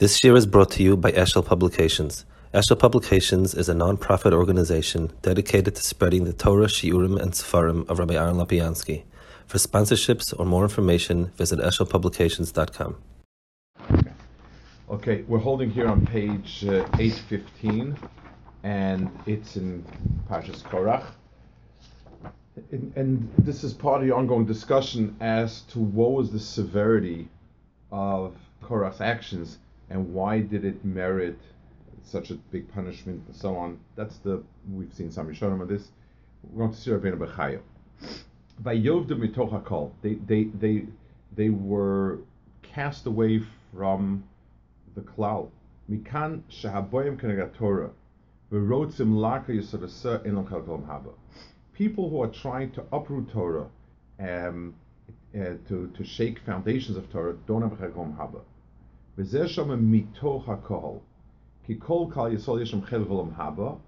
This year is brought to you by Eshel Publications. Eshel Publications is a non-profit organization dedicated to spreading the Torah, Shiurim, and Sefarim of Rabbi Aaron Lapiansky. For sponsorships or more information, visit eshelpublications.com. Okay, we're holding here on page 815, and it's in Parshas Korach. And this is part of the ongoing discussion as to what was the severity of Korach's actions, and why did it merit such a big punishment, and so on. We've seen some Rishonim on this. We're going to see Rabbeinu B'chayev. Vayovdu mitoch hakol. They were cast away from the klal. Mikan shehaboyim kenegat Torah, v'rotzim laka yisodasa in Chelek L'Olam Haba. People who are trying to uproot Torah, to shake foundations of Torah, don't have Chelek L'Olam Haba. V'zeh shama mitoch hakol. Ki kol Klal Yisrael yeshem Chelek L'Olam Haba,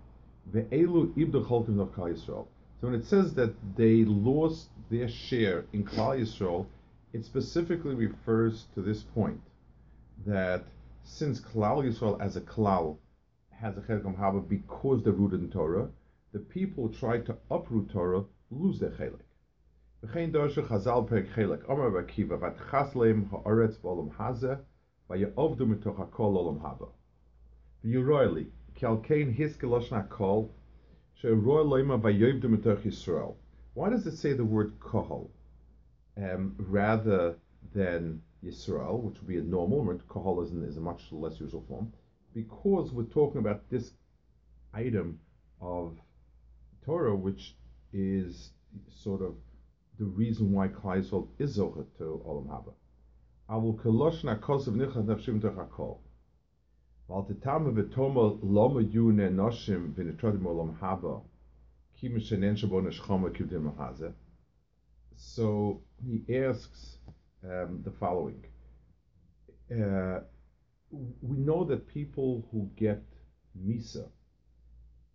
ve'elu ibdu cholkim of Klal Yisrael. So when it says that they lost their share in Klal Yisrael, it specifically refers to this point, that since Klal Yisrael as a Klal has a Chelek L'Olam Haba because they're rooted in Torah, the people who try to uproot Torah lose their Chelek. V'chein darshu Chazal perek Chelek, Amar Rav Akiva, V'atchas leim ha'aretz v'olam hazeh, v'ya'ovdu mitoch hakol l'olam haba. V'yuroi ki al kein hiske loshon hakol. Why does it say the word kohol rather than Yisrael, which would be a normal word? Kohol is a much less usual form, because we're talking about this item of Torah, which is sort of the reason why Klal Yisrael is zocher to Olam Haba. Avul keloshna kos v'nichas nafshim toch hakol. So he asks the following. We know that people who get Misa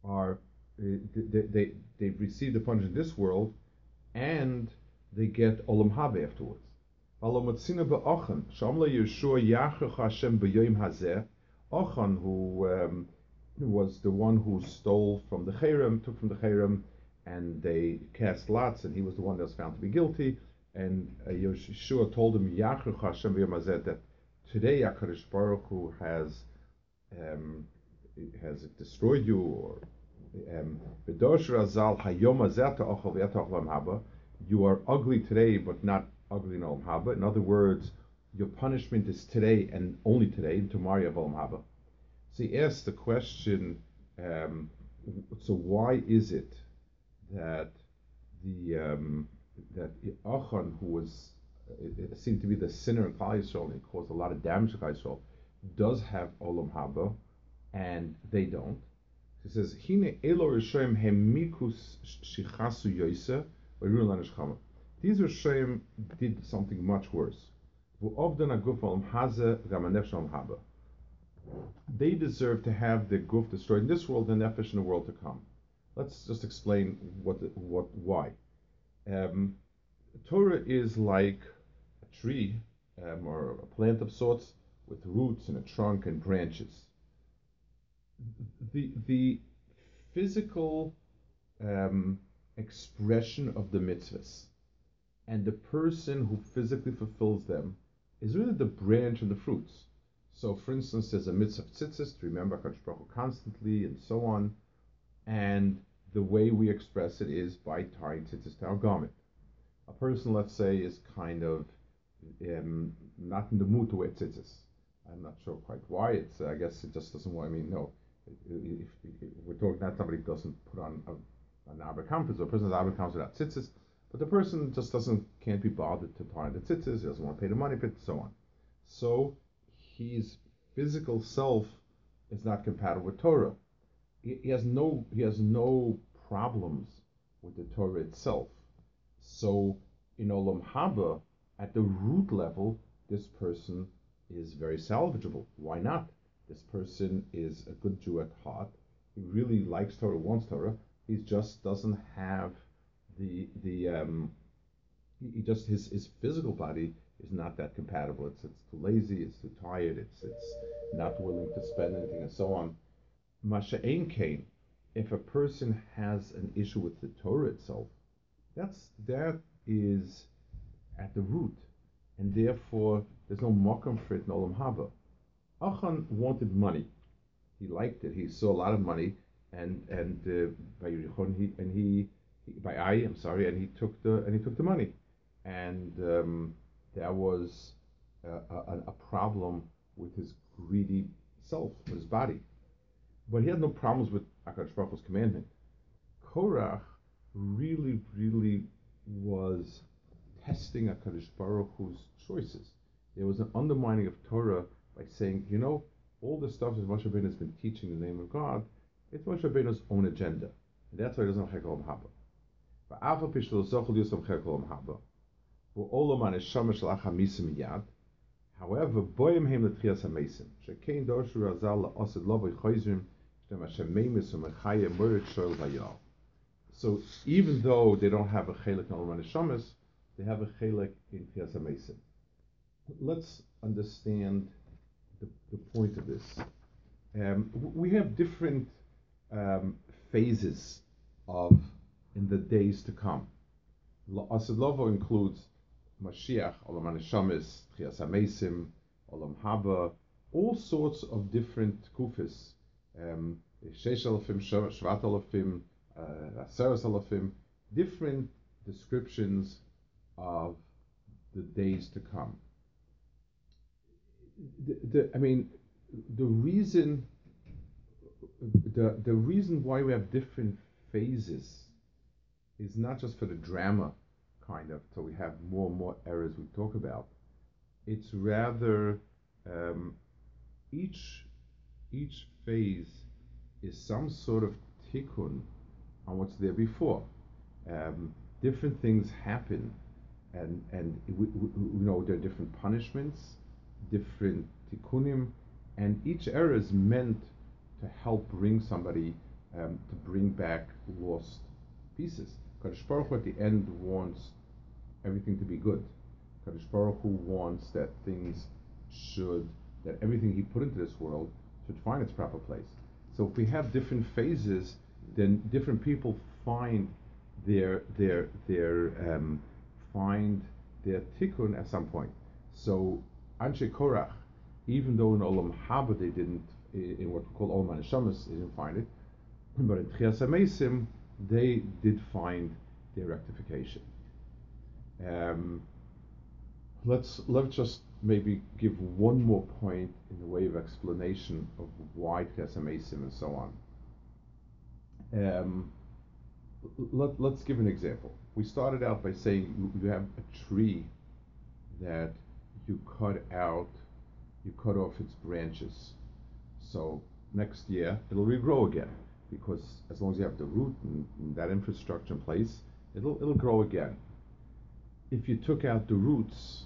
are they've received the punishment in this world, and they get Olam Haba afterwards. Achan, who was the one who stole from the Cherem, took from the Cherem, and they cast lots, and he was the one that was found to be guilty. And Yeshua told him, that today HaKadosh Baruch Hu has destroyed you, or you are ugly today, but not ugly in Olam Haba. In other words, your punishment is today and only today, and tomorrow of Olam Haba. So he asked the question, so why is it that Achan, who was seemed to be the sinner in Klal Yisrael, and caused a lot of damage to Klal Yisrael, does have Olam Haba, and they don't? He says, Hine elo Rishoim hemikus shichasu yoyse, v'yirun laneshchama. These Rishoim did something much worse. They deserve to have their guf destroyed in this world and nefesh in the world to come. Let's just explain why. Torah is like a tree or a plant of sorts, with roots and a trunk and branches. The physical expression of the mitzvahs and the person who physically fulfills them is really the branch and the fruits. So, for instance, there's a mitzvah of tzitzis, to remember HaKadosh Baruch Hu constantly, and so on. And the way we express it is by tying tzitzis to our garment. A person, let's say, is kind of not in the mood to wear tzitzis. I'm not sure quite why. I guess it just doesn't work. I mean, no. If we're talking that somebody doesn't put on an arba kanfos, or a person has arba kanfos without tzitzis, but the person just can't be bothered to tie the tzitzis, he doesn't want to pay the money, and so on. So his physical self is not compatible with Torah. He has no problems with the Torah itself. So in Olam Haba, at the root level, this person is very salvageable. Why not? This person is a good Jew at heart. He really likes Torah, wants Torah. He just doesn't have his physical body is not that compatible. It's too lazy, it's too tired, it's not willing to spend anything, and so on. Masha Ein Kain, if a person has an issue with the Torah itself, that is at the root, and therefore there's no makom for it in Olam Haba. Achan wanted money. He liked it. He saw a lot of money, and he took the money, and that was a problem with his greedy self, with his body. But he had no problems with Akadosh Baruch Hu's commandment. Korach really was testing Akadosh Baruch Hu's choices. There was an undermining of Torah by saying, you know, all the stuff that Moshe Rabbeinu has been teaching in the name of God, it's Moshe Rabbeinu's own agenda. And that's why he doesn't have Chelek L'Olam Haba. However, boyim heim l'Tchias HaMeisim, shekein doshu razal l'Asid Lavo choizrim, shtem Hashem meimis u'mechaye moirit shoel vayal. So even though they don't have a Chelek in Olam HaNeshamos, they have a Chelek in Tchias HaMeisim. Let's understand the point of this. We have different phases of in the days to come. L'Asid Lavo includes Mashiach, Olam HaNeshamos, Tchias HaMeisim, Olam Haba, all sorts of different kufis. 6,000, 7,000, 10,000, different descriptions of the days to come. The reason why we have different phases is not just for the drama, kind of, so we have more and more errors we talk about. It's rather each phase is some sort of tikkun on what's there before. Different things happen, and we know there are different punishments, different tikkunim, and each error is meant to help bring somebody to bring back lost pieces. Kadosh Baruch Hu at the end wants everything to be good. Kadosh Baruch Hu wants that everything he put into this world should find its proper place. So if we have different phases, then different people find their tikkun at some point. So Anshei Korach, even though in Olam Haba they didn't, in what we call Olam HaNeshamos, they didn't find it, but in Tchias HaMeisim they did find their rectification. Let's just maybe give one more point in the way of explanation of why Tchias HaMeisim and so on. Let's give an example. We started out by saying you have a tree that you cut off its branches. So next year it'll regrow again, because as long as you have the root and that infrastructure in place, it'll grow again. If you took out the roots,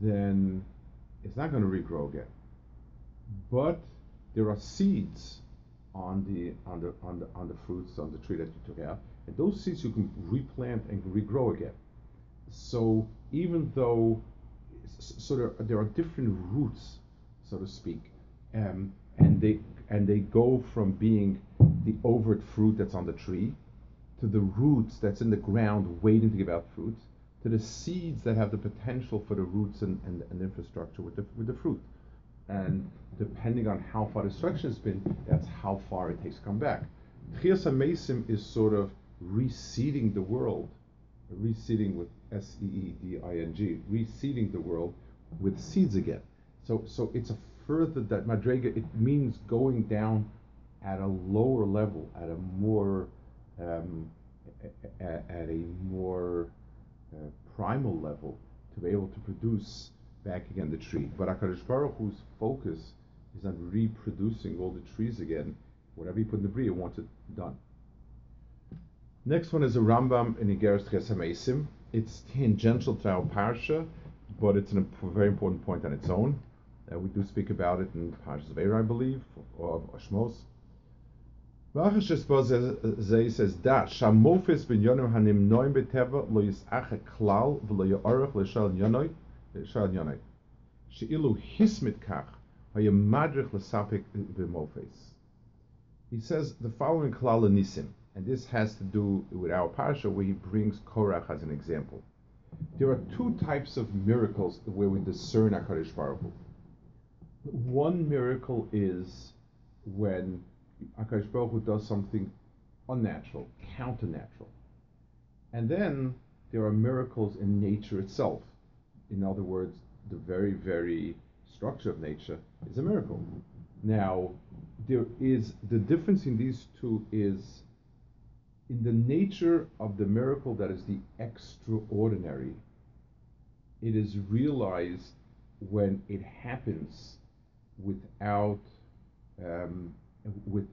then it's not going to regrow again. But there are seeds on the fruits on the tree that you took out, and those seeds you can replant and regrow again. So even though, there are different roots, so to speak, and they go from being the overt fruit that's on the tree, to the roots that's in the ground waiting to give out fruits, to the seeds that have the potential for the roots and infrastructure with the fruit. And depending on how far the destruction has been, that's how far it takes to come back. Tchias HaMeisim is sort of reseeding the world, reseeding with S-E-E-D-I-N-G, reseeding the world with seeds again. So it's a further, that madrega, it means going down at a lower level, at a more primal level, to be able to produce back again the tree. But HaKadosh Baruch Hu's focus is on reproducing all the trees again. Whatever you put in the bria, you want it done. Next one is a Rambam in Igeres Hasameisim. It's tangential to our parsha, but it's a very important point on its own. We do speak about it in Parshas Vayeira, I believe, or Shemos. Says da Mofes bin hanim noim beteva lo yisach klal v'lo yorach l'shal yonoy Shad Yonai. She'ilu hismit kach hayamadrich l'sapik v'mofes. He says the following klal Nisim, and this has to do with our parsha where he brings Korach as an example. There are two types of miracles where we discern HaKadosh Baruch Hu. One miracle is when HaKadosh Baruch Hu does something unnatural, counternatural. And then there are miracles in nature itself. In other words, the very, very structure of nature is a miracle. Now, there is the difference in these two is in the nature of the miracle that is the extraordinary. It is realized when it happens without it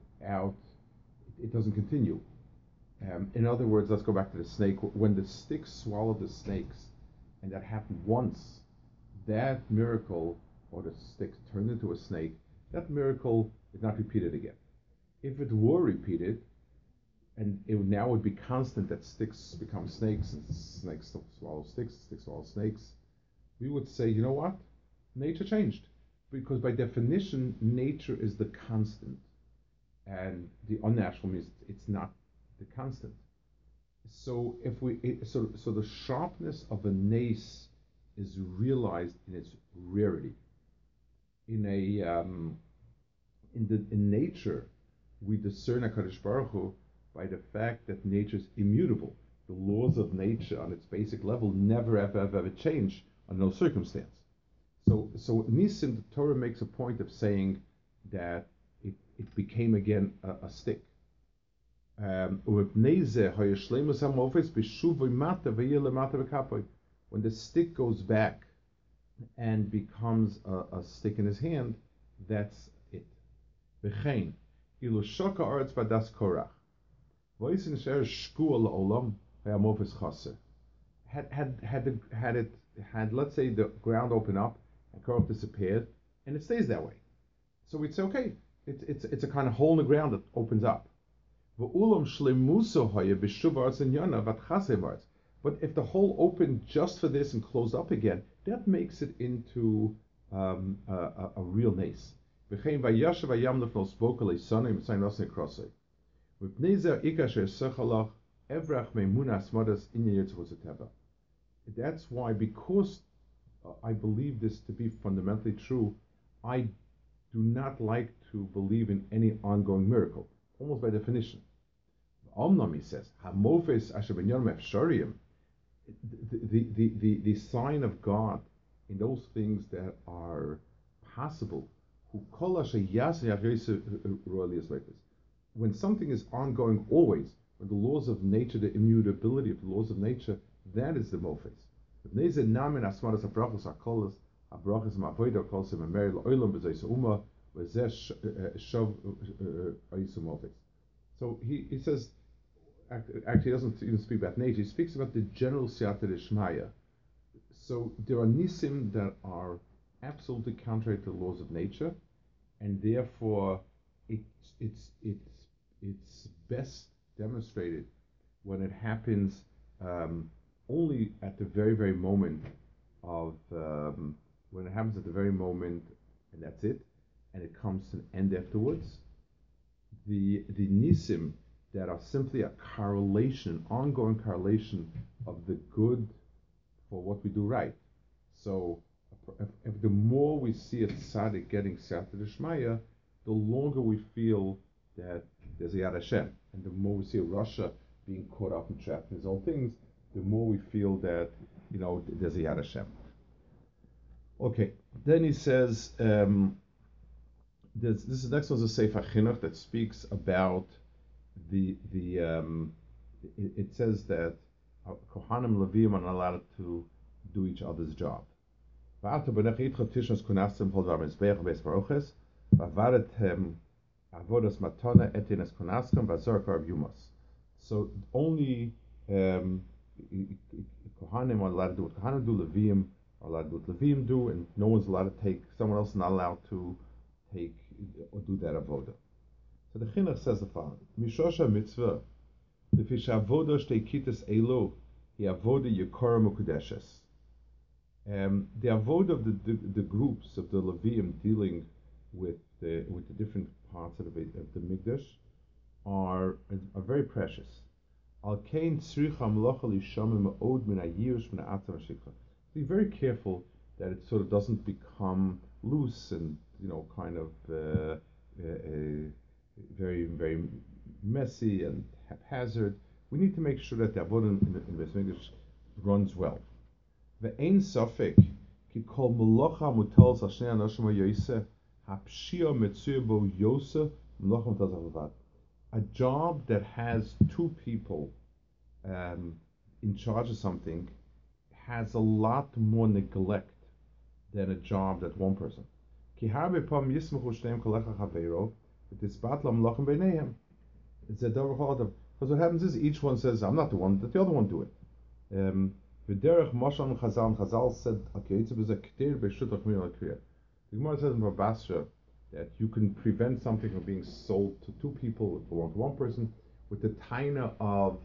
doesn't continue. In other words, let's go back to the snake. When the sticks swallowed the snakes, and that happened once, that miracle, or the sticks turned into a snake, that miracle is not repeated again. If it were repeated, and it now would be constant that sticks become snakes, and snakes swallow sticks, sticks swallow snakes, we would say, you know what? Nature changed. Because by definition, nature is the constant. And the unnatural means it's not the constant. So so the sharpness of a nace is realized in its rarity. In nature, we discern HaKadosh Baruch Hu by the fact that nature is immutable. The laws of nature on its basic level never ever change under no circumstance. So Nisim, the Torah makes a point of saying that it became again a stick. When the stick goes back and becomes a stick in his hand, that's it. Had, let's say, the ground opened up and Korach disappeared, and it stays that way. So we'd say, okay, it's a kind of hole in the ground that opens up. But if the hole opened just for this and closed up again, that makes it into a real nace. That's why, because I believe this to be fundamentally true, I do not like to believe in any ongoing miracle, almost by definition. Omnami says, the sign of God in those things that are possible. When something is ongoing always, when the laws of nature, the immutability of the laws of nature, that is the Mofes. So he says, actually he doesn't even speak about nature, he speaks about the general siyata d'shmaya. So there are nisim that are absolutely contrary to the laws of nature, and therefore it's best demonstrated when it happens only at the very, very moment of, when it happens at the very moment, and that's it, and it comes to an end afterwards. The nisim that are simply a correlation, an ongoing correlation of the good for what we do right. So if the more we see a tzaddik getting siyata d'shmaya, the longer we feel that there's a Yad Hashem, and the more we see Russia being caught up and trapped in his own things, the more we feel that, you know, there's a Yad Hashem. Okay, then he says, this next one's a Sefer Chinuch that speaks about it says that Kohanim and Leviim are not allowed to do each other's job. So only Kohanim are allowed to do what Kohanim do, Leviim are allowed to do what Leviim do, and no one's allowed to take, someone else is not allowed to take or do that Avodah. So the Chinuch says the following: Mishosha mitzvah, lefisha Avodah shteikitas elo, he Avodah yekora mukudeshes. The avodah of the groups of the Leviim dealing with the different parts of the mikdash are very precious. Be very careful that it sort of doesn't become loose and, you know, kind of very, very messy and haphazard. We need to make sure that the avodah in the mikdash runs well. The ein safek ki kol melacha mutalz al shnei anashim ha'yoseh hapshia metzuyah bo yoseh melacha mutalz al levad. A job that has two people in charge of something has a lot more neglect than a job that one person. Ki harbe pam yismechu shneim kol echad chaveiro v'tisbat lamlachim beineihem. It's a davar chol adam. Because what happens is each one says, "I'm not the one. Let the other one do it." V'derech Moshe and Chazal said, "Okay, it's a k'ter b'shut rachmir al kriya." The Gemara says in Rav Asher that you can prevent something from being sold to two people, to one person, with the taina of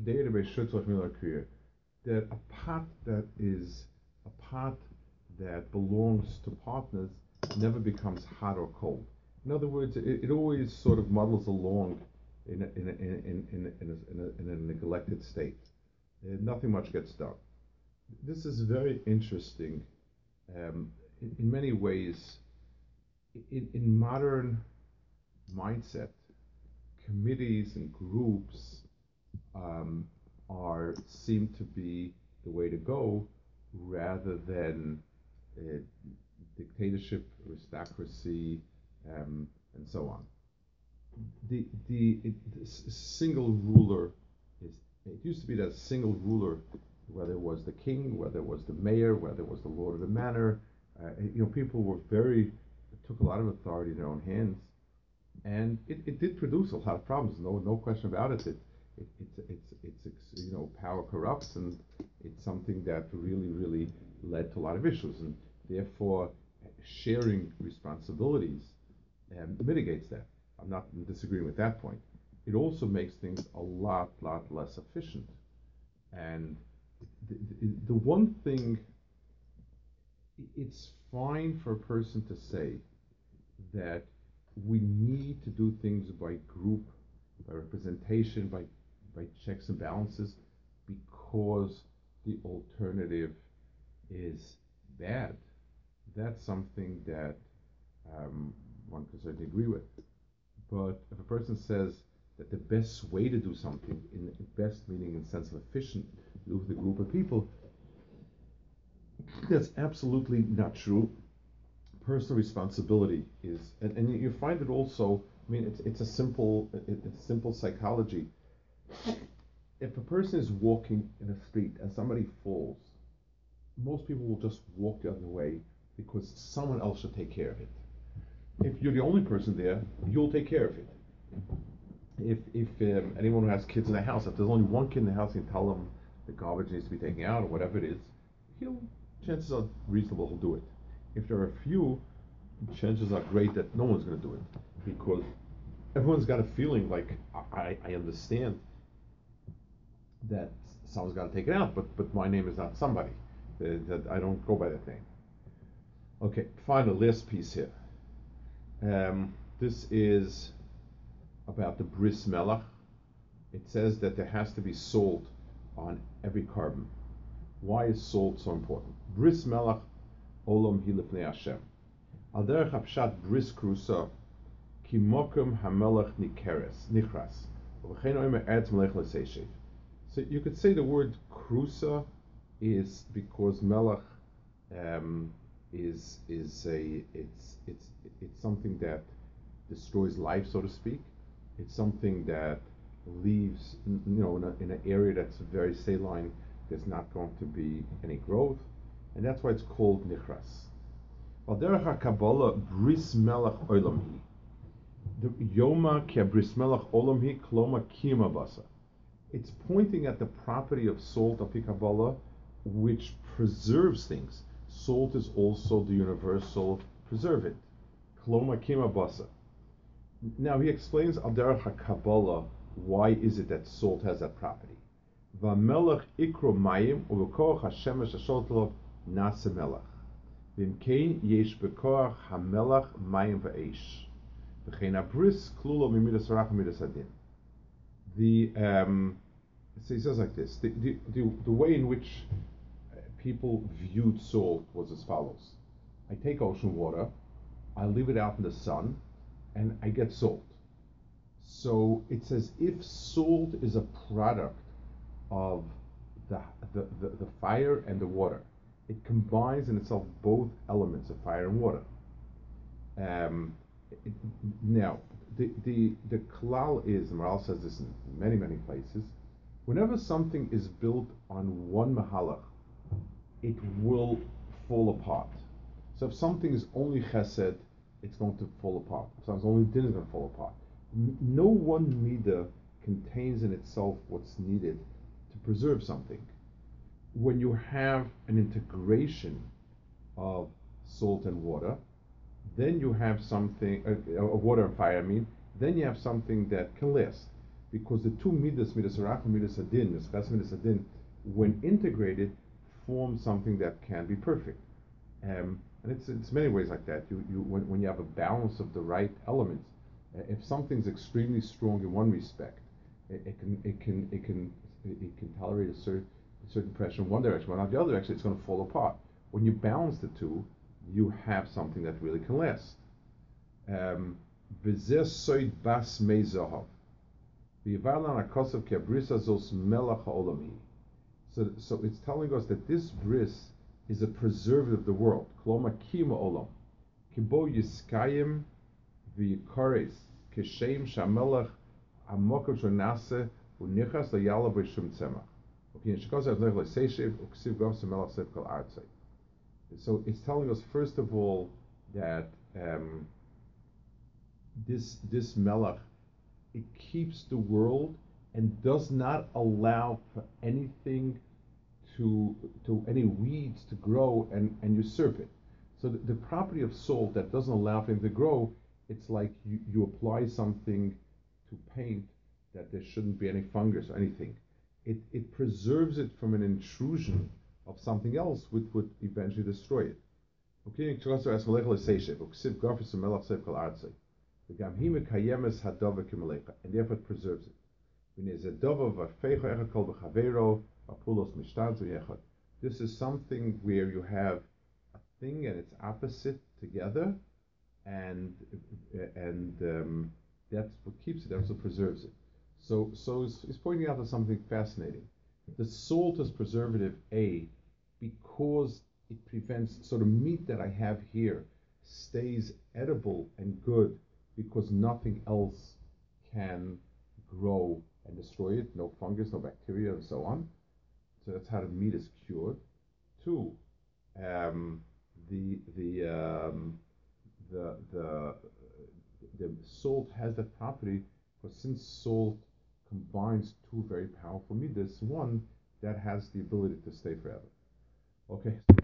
k'ter b'shut rachmir al kriya, that a pot that belongs to partners never becomes hot or cold. In other words, it always sort of muddles along in a neglected state. Nothing much gets done. This is very interesting in many ways. In modern mindset, committees and groups seem to be the way to go, rather than dictatorship, aristocracy, and so on. The single ruler is. It used to be that a single ruler, whether it was the king, whether it was the mayor, whether it was the lord of the manor, people were took a lot of authority in their own hands, and it did produce a lot of problems. No question about it. It's power corrupts, and it's something that really, really led to a lot of issues, and therefore sharing responsibilities mitigates that. I'm not disagreeing with that point. It also makes things a lot less efficient. And the one thing, it's fine for a person to say that we need to do things by group, by representation, by checks and balances, because the alternative is bad. That's something that one can certainly agree with. But if a person says that the best way to do something, in the best meaning and sense of efficient, with a group of people, that's absolutely not true. Personal responsibility is, and you find it also. I mean, it's simple psychology. If a person is walking in a street and somebody falls, most people will just walk the other way because someone else should take care of it. If you're the only person there, you'll take care of it. If anyone who has kids in the house, if there's only one kid in the house, you can tell them the garbage needs to be taken out or whatever it is, chances are reasonable he'll do it. If there are a few, chances are great that no one's going to do it, because everyone's got a feeling like, I understand that someone's got to take it out, but my name is not somebody. That I don't go by that name. Okay, finally, last piece here. This is about the bris melech. It says that there has to be salt on every carbon. Why is salt so important? Bris melech olam hilifnei Hashem. Al derech hapshat bris krusa ki mokum hamelech nichras. So you could say the word krusa is because melech is something that destroys life, so to speak. It's something that leaves, in an area that's very saline, there's not going to be any growth, and that's why it's called nichras. Al derech ha-kabbalah bris melech olam hi. The yoma ki bris melech olam hi kloma kiyum abasa. It's pointing at the property of salt of Kabbalah, which preserves things. Salt is also the universal preservant. Kloma kiyum abasa. Now he explains al derech ha-kabbalah, why is it that salt has that property? V'melech ikro mayim u'koach hashemesh asholot Nasa melech. V'imkein yesh bekoach hamelech mayim va'esh. V'chein abris klulo mimidas harach u'midas adin. So he says like this. The way in which people viewed salt was as follows. I take ocean water, I leave it out in the sun, and I get salt. So it's as if salt is a product of the fire and the water. It combines in itself both elements of fire and water. Now, the klal is, and Maral says this in many, many places, whenever something is built on one mahalach, it will fall apart. So if something is only chesed, it's going to fall apart. If something's only din is going to fall apart. No one midah contains in itself what's needed to preserve something. When you have an integration of salt and water, then you have something, water and fire, then you have something that can last. Because the two midas, midas harach and midas hadin, midas hadin, when integrated, form something that can be perfect. And it's many ways like that. When you have a balance of the right elements, if something's extremely strong in one respect, it can tolerate a certain pressure in one direction, but not the other direction. It's going to fall apart. When you balance the two, you have something that really can last. V'zeh soid bas mei zahav. V'yivarlan hakosav ki habris hazos melech ha'olami. So it's telling us that this bris is a preservative of the world. Kloma kim ha'olam. Kibo yiskayim v'yikares. Kishem shamelech ha'mokom shonaseh u'nichas la'yala v'yishum tzemach. So it's telling us, first of all, that this melech, it keeps the world and does not allow for anything to any weeds to grow and usurp it. So the property of salt that doesn't allow for anything to grow, it's like you apply something to paint that there shouldn't be any fungus or anything. It preserves it from an intrusion of something else which would eventually destroy it. And therefore it preserves it. This is something where you have a thing and its opposite together, and that's what keeps it, that's what preserves it. So he's pointing out to something fascinating. The salt is preservative, A, because it prevents, so the meat that I have here stays edible and good because nothing else can grow and destroy it, no fungus, no bacteria, and so on. So that's how the meat is cured. Two, the salt has that property, but since salt combines two very powerful midas, one that has the ability to stay forever. Okay.